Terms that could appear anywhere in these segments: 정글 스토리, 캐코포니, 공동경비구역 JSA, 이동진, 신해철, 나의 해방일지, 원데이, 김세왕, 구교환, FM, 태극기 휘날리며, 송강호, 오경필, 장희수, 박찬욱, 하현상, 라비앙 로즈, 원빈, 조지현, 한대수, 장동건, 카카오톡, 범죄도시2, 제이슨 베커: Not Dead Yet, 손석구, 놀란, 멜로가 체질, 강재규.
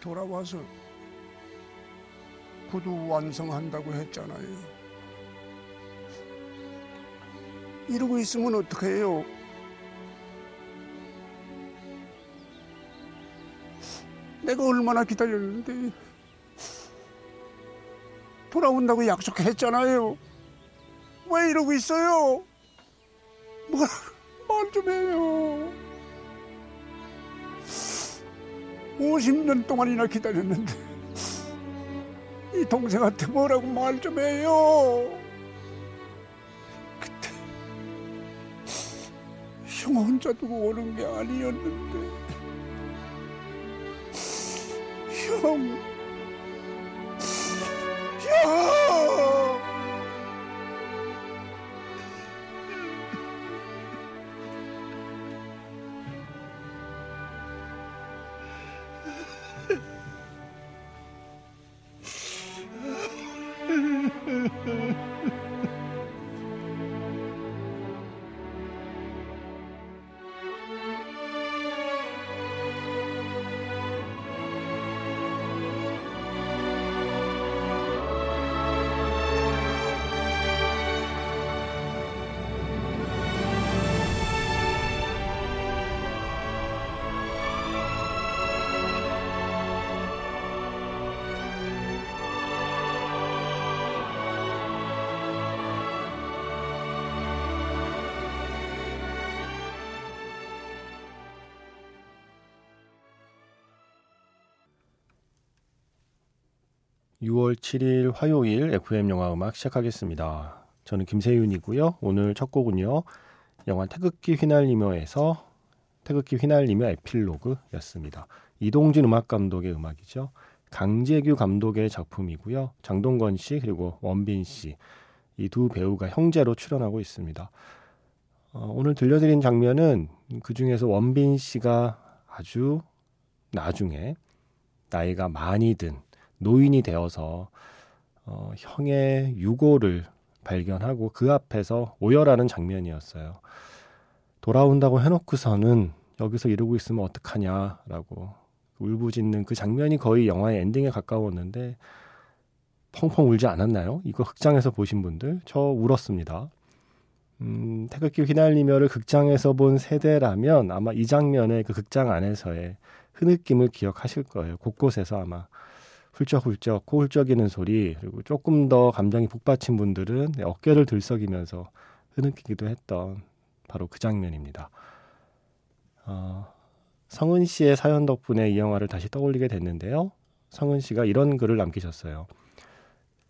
돌아와서 구두 완성한다고 했잖아요. 이러고 있으면 어떡해요? 내가 얼마나 기다렸는데 돌아온다고 약속했잖아요. 왜 이러고 있어요? 뭐가 말 좀 해요. 50년 동안이나 기다렸는데 이 동생한테 뭐라고 말 좀 해요. 그때 형 혼자 두고 오는 게 아니었는데 형! 화요일 FM영화음악 시작하겠습니다. 저는 김세윤이고요. 오늘 첫 곡은요. 영화 태극기 휘날리며에서 태극기 휘날리며 에필로그였습니다. 이동진 음악감독의 음악이죠. 강재규 감독의 작품이고요. 장동건 씨 그리고 원빈 씨 이 두 배우가 형제로 출연하고 있습니다. 오늘 들려드린 장면은 그중에서 원빈 씨가 아주 나중에 나이가 많이 든 노인이 되어서 형의 유골을 발견하고 그 앞에서 오열하는 장면이었어요. 돌아온다고 해놓고서는 여기서 이러고 있으면 어떡하냐라고 울부짖는 그 장면이 거의 영화의 엔딩에 가까웠는데 펑펑 울지 않았나요? 이거 극장에서 보신 분들? 저 울었습니다. 태극기 휘날리며를 극장에서 본 세대라면 아마 이 장면의 그 극장 안에서의 흐느낌을 기억하실 거예요. 곳곳에서 아마 훌쩍훌쩍 코 훌쩍이는 소리 그리고 조금 더 감정이 북받친 분들은 어깨를 들썩이면서 흐느끼기도 했던 바로 그 장면입니다. 성은 씨의 사연 덕분에 이 영화를 다시 떠올리게 됐는데요. 성은 씨가 이런 글을 남기셨어요.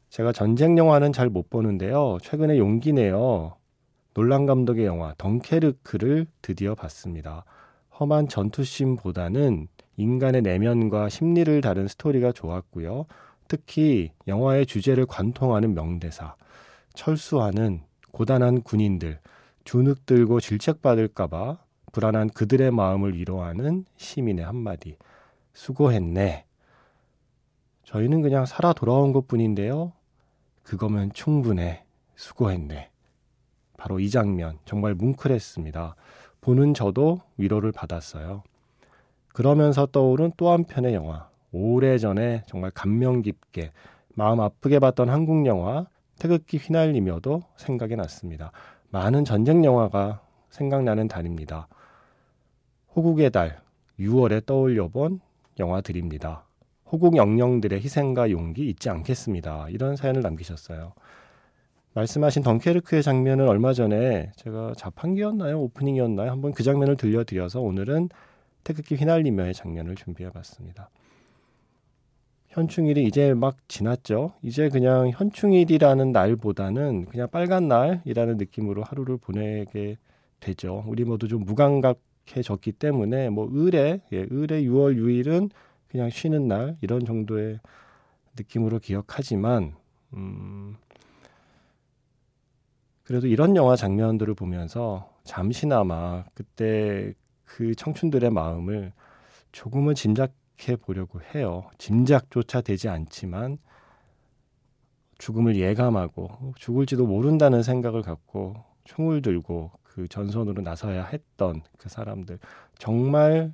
제가 전쟁 영화는 잘 못 보는데요. 최근에 용기 내어 놀란 감독의 영화 덩케르크를 드디어 봤습니다. 험한 전투씬보다는 인간의 내면과 심리를 다룬 스토리가 좋았고요. 특히 영화의 주제를 관통하는 명대사, 철수하는 고단한 군인들, 주눅들고 질책받을까봐 불안한 그들의 마음을 위로하는 시민의 한마디, 수고했네. 저희는 그냥 살아 돌아온 것뿐인데요. 그거면 충분해, 수고했네. 바로 이 장면, 정말 뭉클했습니다. 보는 저도 위로를 받았어요. 그러면서 떠오른 또 한편의 영화, 오래전에 정말 감명 깊게 마음 아프게 봤던 한국 영화 태극기 휘날리며도 생각이 났습니다. 많은 전쟁 영화가 생각나는 달입니다. 호국의 달, 6월에 떠올려본 영화들입니다. 호국 영령들의 희생과 용기 잊지 않겠습니다. 이런 사연을 남기셨어요. 말씀하신 덩케르크의 장면은 얼마 전에 제가 자판기였나요? 오프닝이었나요? 한번 그 장면을 들려드려서 오늘은 태극기 휘날리며의 장면을 준비해봤습니다. 현충일이 이제 막 지났죠. 이제 그냥 현충일이라는 날보다는 그냥 빨간 날이라는 느낌으로 하루를 보내게 되죠. 우리 모두 좀 무감각해졌기 때문에 의례 6월 6일은 그냥 쉬는 날 이런 정도의 느낌으로 기억하지만 그래도 이런 영화 장면들을 보면서 잠시나마 그때 그 청춘들의 마음을 조금은 짐작해 보려고 해요. 짐작조차 되지 않지만 죽음을 예감하고 죽을지도 모른다는 생각을 갖고 총을 들고 그 전선으로 나서야 했던 그 사람들 정말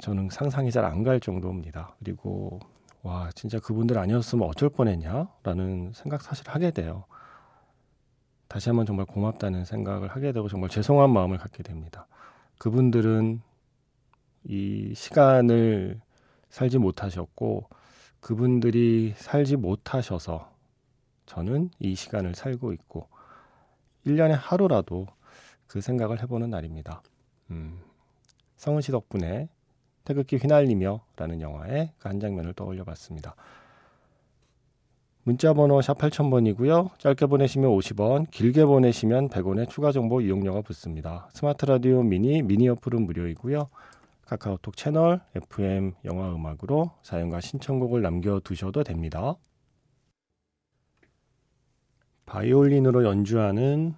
저는 상상이 잘 안 갈 정도입니다. 그리고 와 진짜 그분들 아니었으면 어쩔 뻔했냐라는 생각 사실 하게 돼요. 다시 한번 정말 고맙다는 생각을 하게 되고 정말 죄송한 마음을 갖게 됩니다. 그분들은 이 시간을 살지 못하셨고 그분들이 살지 못하셔서 저는 이 시간을 살고 있고 1년에 하루라도 그 생각을 해보는 날입니다. 성은 씨 덕분에 태극기 휘날리며 라는 영화의 그 한 장면을 떠올려 봤습니다. 문자번호 샵 8000번이고요. 짧게 보내시면 50원, 길게 보내시면 100원의 추가 정보 이용료가 붙습니다. 스마트 라디오 미니 어플은 무료이고요. 카카오톡 채널 FM 영화음악으로 사연과 신청곡을 남겨두셔도 됩니다. 바이올린으로 연주하는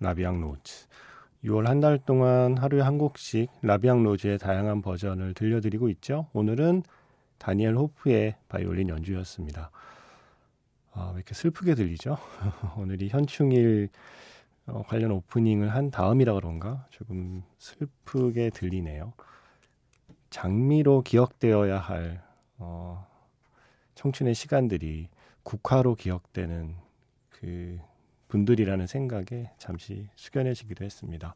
라비앙 로즈. 6월 한 달 동안 하루에 한 곡씩 라비앙 로즈의 다양한 버전을 들려드리고 있죠. 오늘은 다니엘 호프의 바이올린 연주였습니다. 왜 이렇게 슬프게 들리죠? 오늘이 현충일 관련 오프닝을 한 다음이라 그런가 조금 슬프게 들리네요. 장미로 기억되어야 할 청춘의 시간들이 국화로 기억되는 그 분들이라는 생각에 잠시 숙연해지기도 했습니다.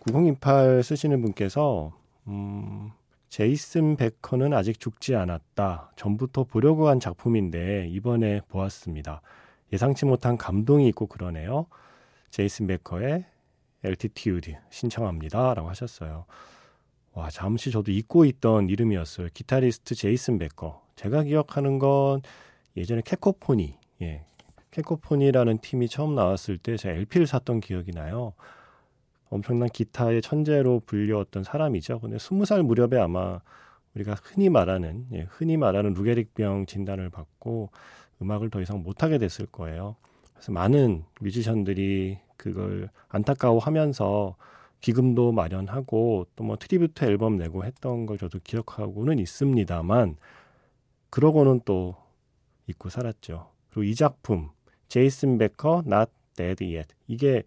9028 쓰시는 분께서 제이슨 베커는 아직 죽지 않았다. 전부터 보려고 한 작품인데 이번에 보았습니다. 예상치 못한 감동이 있고 그러네요. 제이슨 베커의 Altitude 신청합니다. 라고 하셨어요. 와 잠시 저도 잊고 있던 이름이었어요. 기타리스트 제이슨 베커. 제가 기억하는 건 예전에 캐코포니. 캐코포니라는 팀이 처음 나왔을 때 제가 LP를 샀던 기억이 나요. 엄청난 기타의 천재로 불려왔던 사람이죠. 근데 20살 무렵에 아마 우리가 흔히 말하는 루게릭병 진단을 받고 음악을 더 이상 못하게 됐을 거예요. 그래서 많은 뮤지션들이 그걸 안타까워하면서 기금도 마련하고 또 뭐 트리뷰트 앨범 내고 했던 걸 저도 기억하고는 있습니다만 그러고는 또 잊고 살았죠. 그리고 이 작품 제이슨 베커 Not Dead Yet 이게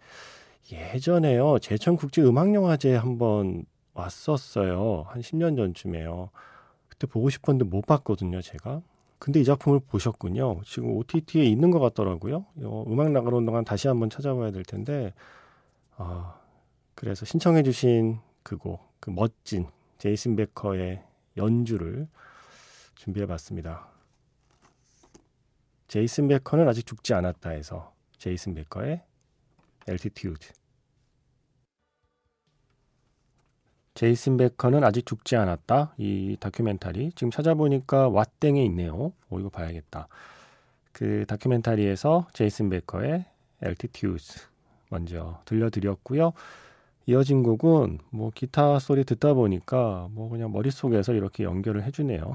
예전에요. 제천국제음악영화제에 한번 왔었어요. 한 10년 전쯤에요. 그때 보고 싶었는데 못 봤거든요. 제가. 근데 이 작품을 보셨군요. 지금 OTT에 있는 것 같더라고요. 음악 나가는 동안 다시 한번 찾아봐야 될 텐데 그래서 신청해 주신 그 멋진 제이슨 베커의 연주를 준비해봤습니다. 제이슨 베커는 아직 죽지 않았다 해서 제이슨 베커의 Altitude. 제이슨 베커는 아직 죽지 않았다. 이 다큐멘터리 지금 찾아보니까 왓땡에 있네요. 이거 봐야겠다. 그 다큐멘터리에서 제이슨 베커의 Altitude 먼저 들려드렸고요. 이어진 곡은 기타 소리 듣다 보니까 그냥 머릿속에서 이렇게 연결을 해주네요.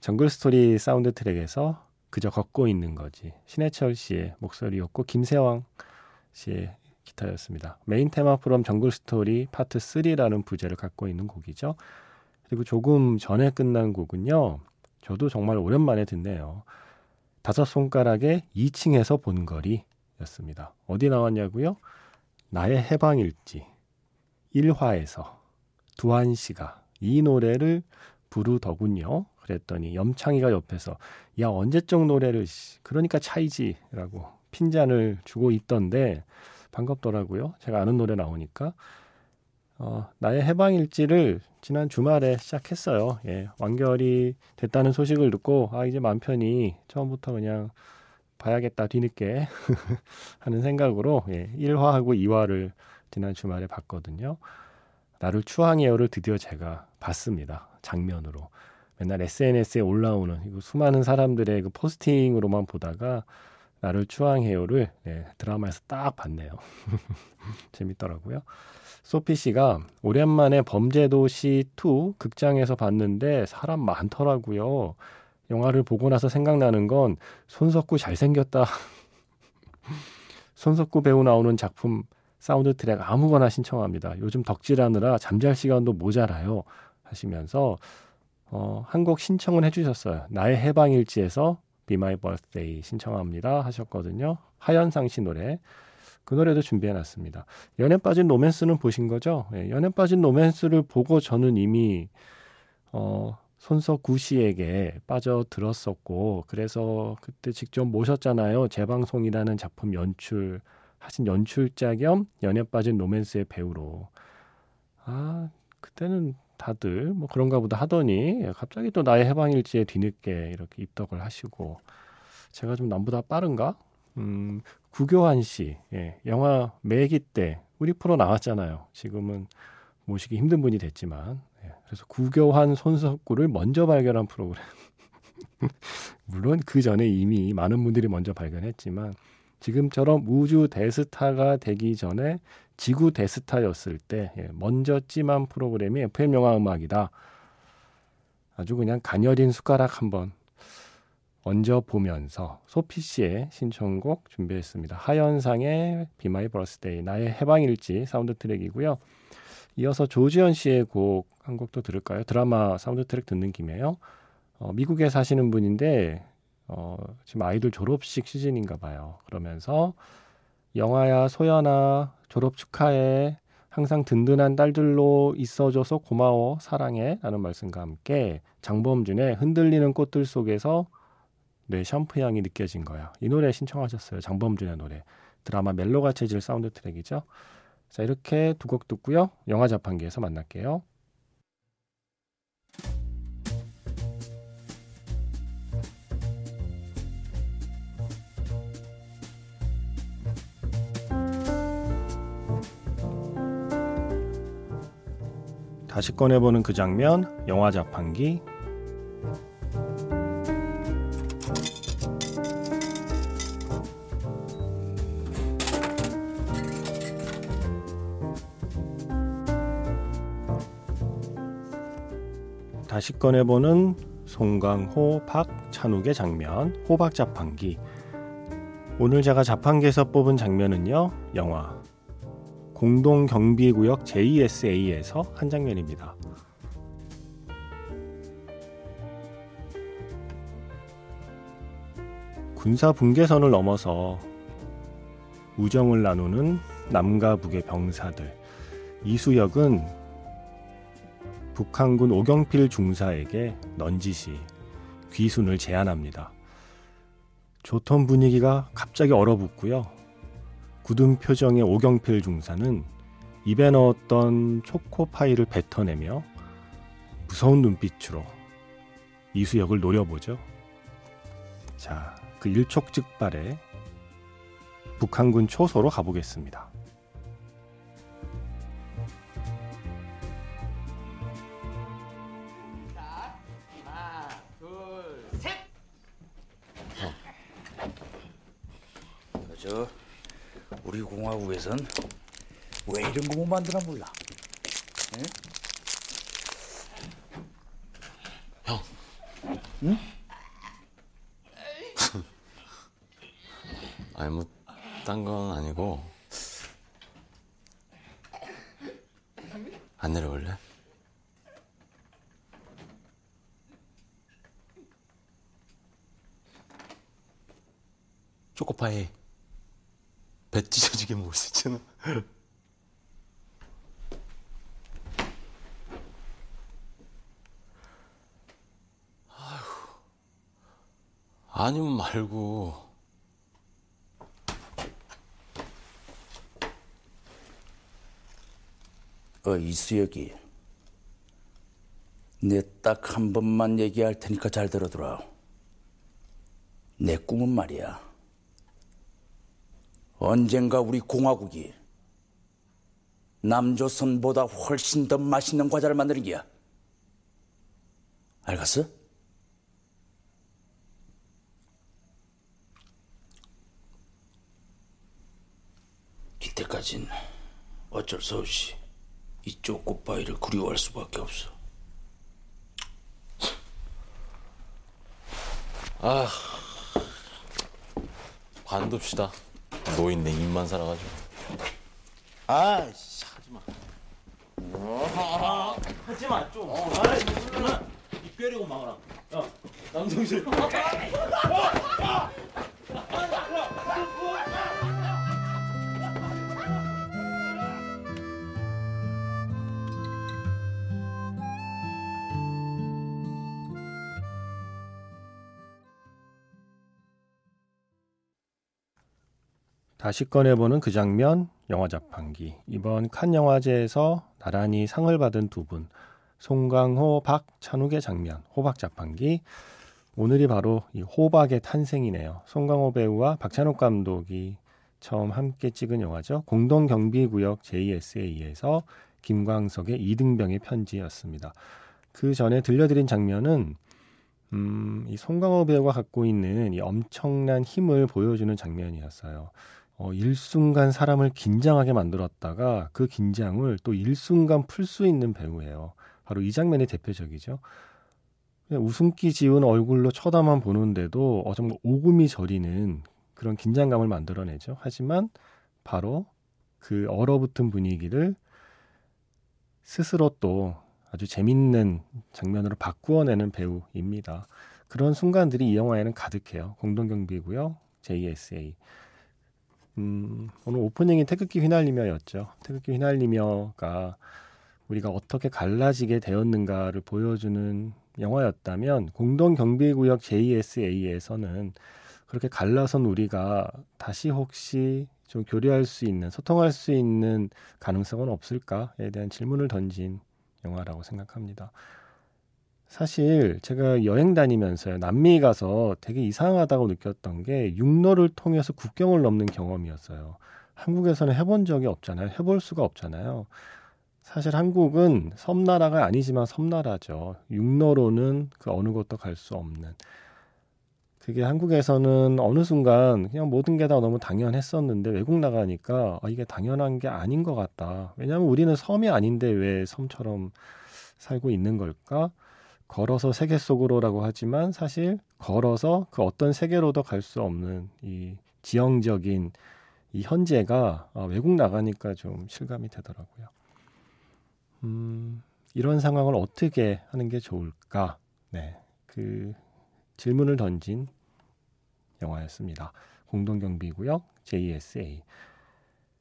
정글 스토리 사운드 트랙에서 그저 걷고 있는 거지. 신해철 씨의 목소리였고 김세왕 씨의 기타였습니다. 메인 테마 프롬 정글 스토리 파트 3라는 부제를 갖고 있는 곡이죠. 그리고 조금 전에 끝난 곡은요. 저도 정말 오랜만에 듣네요. 다섯 손가락의 2층에서 본 거리였습니다. 어디 나왔냐고요? 나의 해방일지 1화에서 두한 씨가 이 노래를 부르더군요. 그랬더니 염창이가 옆에서 야 언제적 노래를 그러니까 차이지라고 핀잔을 주고 있던데 반갑더라고요. 제가 아는 노래 나오니까 나의 해방일지를 지난 주말에 시작했어요. 완결이 됐다는 소식을 듣고 이제 마음 편히 처음부터 그냥 봐야겠다 뒤늦게 하는 생각으로 1화하고 2화를 지난 주말에 봤거든요. 나를 추앙해요를 드디어 제가 봤습니다. 장면으로. 맨날 SNS에 올라오는 수많은 사람들의 그 포스팅으로만 보다가 나를 추앙해요를 드라마에서 딱 봤네요. 재밌더라고요. 소피 씨가 오랜만에 범죄도시2 극장에서 봤는데 사람 많더라고요. 영화를 보고 나서 생각나는 건 손석구 잘생겼다. 손석구 배우 나오는 작품 사운드 트랙 아무거나 신청합니다. 요즘 덕질하느라 잠잘 시간도 모자라요. 하시면서 한 곡 신청을 해주셨어요. 나의 해방일지에서 Be My Birthday 신청합니다 하셨거든요. 하현상 씨 노래 그 노래도 준비해놨습니다. 연애 빠진 로맨스는 보신 거죠? 예, 연애 빠진 로맨스를 보고 저는 이미 손석구 씨에게 빠져들었었고, 그래서 그때 직접 모셨잖아요. 재방송이라는 작품 연출하신 연출자 겸 연애 빠진 로맨스의 배우로. 아, 그때는 다들 뭐 그런가 보다 하더니 갑자기 또 나의 해방일지에 뒤늦게 이렇게 입덕을 하시고, 제가 좀 남보다 빠른가? 구교환 씨, 예, 영화 매기 때 우리 프로 나왔잖아요. 지금은 모시기 힘든 분이 됐지만, 예, 그래서 구교환 손석구를 먼저 발견한 프로그램. 물론 그 전에 이미 많은 분들이 먼저 발견했지만, 지금처럼 우주 대스타가 되기 전에 지구 대스타였을 때 먼저 찜한 프로그램이 FM 영화 음악이다. 아주 그냥 가녀린 숟가락 한번 얹어보면서 소피 씨의 신청곡 준비했습니다. 하현상의 Be My Birthday, 나의 해방일지 사운드 트랙이고요. 이어서 조지현 씨의 곡 한 곡도 들을까요? 드라마 사운드 트랙 듣는 김에요. 미국에 사시는 분인데 지금 아이들 졸업식 시즌인가 봐요. 그러면서 영아야 소연아 졸업 축하해, 항상 든든한 딸들로 있어줘서 고마워, 사랑해 라는 말씀과 함께 장범준의 흔들리는 꽃들 속에서 뇌 샴푸 향이 느껴진 거야. 이 노래 신청하셨어요. 장범준의 노래. 드라마 멜로가 체질 사운드 트랙이죠. 자, 이렇게 두 곡 듣고요. 영화 자판기에서 만날게요. 다시 꺼내보는 그 장면, 영화 자판기. 다시 꺼내보는 송강호, 박찬욱의 장면, 호박 자판기. 오늘 제가 자판기에서 뽑은 장면은요, 영화 공동경비구역 JSA에서 한 장면입니다. 군사 분계선을 넘어서 우정을 나누는 남과 북의 병사들. 이수혁은 북한군 오경필 중사에게 넌지시 귀순을 제안합니다. 좋던 분위기가 갑자기 얼어붙고요. 굳은 표정의 오경필 중사는 입에 넣었던 초코파이를 뱉어내며 무서운 눈빛으로 이수혁을 노려보죠. 자, 그 일촉즉발에 북한군 초소로 가보겠습니다. 자, 하나, 둘, 셋! 그렇죠. 우리 공화국에선 왜 이런 거 못 만드나 몰라. 응? 형. 응? 아니 뭐 딴 건 아니고. 안 내려올래? 초코파이 배 찢어지게 먹을 수 있잖아. 아휴, 아니면 말고. 이수혁이, 내 딱 한 번만 얘기할 테니까 잘 들어두라. 내 꿈은 말이야, 언젠가 우리 공화국이 남조선보다 훨씬 더 맛있는 과자를 만드는 게야. 알겠어? 그때까진 어쩔 수 없이 이 초코파이를 그리워할 수밖에 없어. 아, 관둡시다. 노인 내 입만 살아가지고. 아이씨, 하지마. 하지마 좀. 아이씨, 입 깨리고 막아라. 야, 남성실. 다시 꺼내보는 그 장면, 영화 자판기. 이번 칸 영화제에서 나란히 상을 받은 두 분, 송강호, 박찬욱의 장면, 호박 자판기. 오늘이 바로 이 호박의 탄생이네요. 송강호 배우와 박찬욱 감독이 처음 함께 찍은 영화죠. 공동경비구역 JSA에서 김광석의 이등병의 편지였습니다. 그 전에 들려드린 장면은 이 송강호 배우가 갖고 있는 이 엄청난 힘을 보여주는 장면이었어요. 일순간 사람을 긴장하게 만들었다가 그 긴장을 또 일순간 풀 수 있는 배우예요. 바로 이 장면이 대표적이죠. 웃음기 지운 얼굴로 쳐다만 보는데도 정말 오금이 저리는 그런 긴장감을 만들어내죠. 하지만 바로 그 얼어붙은 분위기를 스스로 또 아주 재밌는 장면으로 바꾸어내는 배우입니다. 그런 순간들이 이 영화에는 가득해요. 공동경비고요. JSA. 오늘 오프닝이 태극기 휘날리며였죠. 태극기 휘날리며가 우리가 어떻게 갈라지게 되었는가를 보여주는 영화였다면 공동경비구역 JSA에서는 그렇게 갈라선 우리가 다시 혹시 좀 교류할 수 있는, 소통할 수 있는 가능성은 없을까에 대한 질문을 던진 영화라고 생각합니다. 사실 제가 여행 다니면서 남미 가서 되게 이상하다고 느꼈던 게 육로를 통해서 국경을 넘는 경험이었어요. 한국에서는 해본 적이 없잖아요. 해볼 수가 없잖아요. 사실 한국은 섬나라가 아니지만 섬나라죠. 육로로는 그 어느 곳도 갈 수 없는. 그게 한국에서는 어느 순간 그냥 모든 게 다 너무 당연했었는데 외국 나가니까 이게 당연한 게 아닌 것 같다. 왜냐하면 우리는 섬이 아닌데 왜 섬처럼 살고 있는 걸까? 걸어서 세계 속으로라고 하지만 사실 걸어서 그 어떤 세계로도 갈 수 없는 이 지형적인 이 현재가 외국 나가니까 좀 실감이 되더라고요. 이런 상황을 어떻게 하는 게 좋을까? 네, 그 질문을 던진 영화였습니다. 공동경비구역 JSA.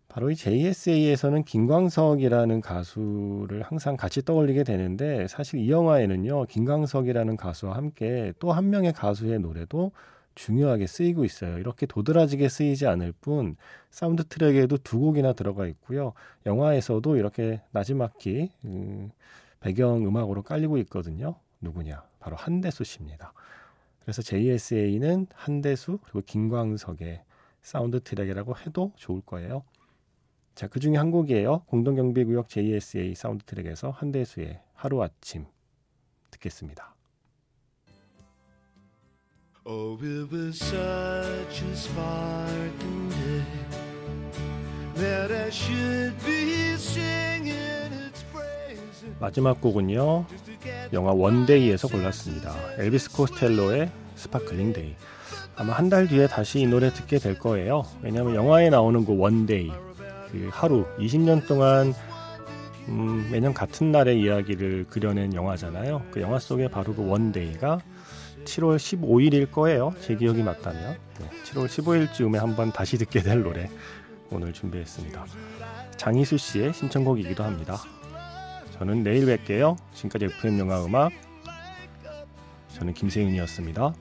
바로 이 JSA에서는 김광석이라는 가수를 항상 같이 떠올리게 되는데 사실 이 영화에는요. 김광석이라는 가수와 함께 또 한 명의 가수의 노래도 중요하게 쓰이고 있어요. 이렇게 도드라지게 쓰이지 않을 뿐 사운드 트랙에도 두 곡이나 들어가 있고요. 영화에서도 이렇게 나지막히 배경음악으로 깔리고 있거든요. 누구냐? 바로 한대수 씨입니다. 그래서 JSA는 한대수 그리고 김광석의 사운드 트랙이라고 해도 좋을 거예요. 자, 그 중에 한 곡이에요. 공동경비구역 JSA 사운드 트랙에서 한대수의 하루아침 듣겠습니다. Oh, it was such a sparkling day that I should be singing its praises. 마지막 곡은요. 영화 원데이에서 골랐습니다. 엘비스 코스텔로의 스파클링 데이. 아마 한 달 뒤에 다시 이 노래 듣게 될 거예요. 왜냐하면 영화에 나오는 그 원데이, 그 하루, 20년 동안 매년 같은 날의 이야기를 그려낸 영화잖아요. 그 영화 속에 바로 그 원데이가 7월 15일일 거예요. 제 기억이 맞다면. 네, 7월 15일쯤에 한번 다시 듣게 될 노래 오늘 준비했습니다. 장희수 씨의 신청곡이기도 합니다. 저는 내일 뵐게요. 지금까지 FM영화음악, 저는 김세윤이었습니다.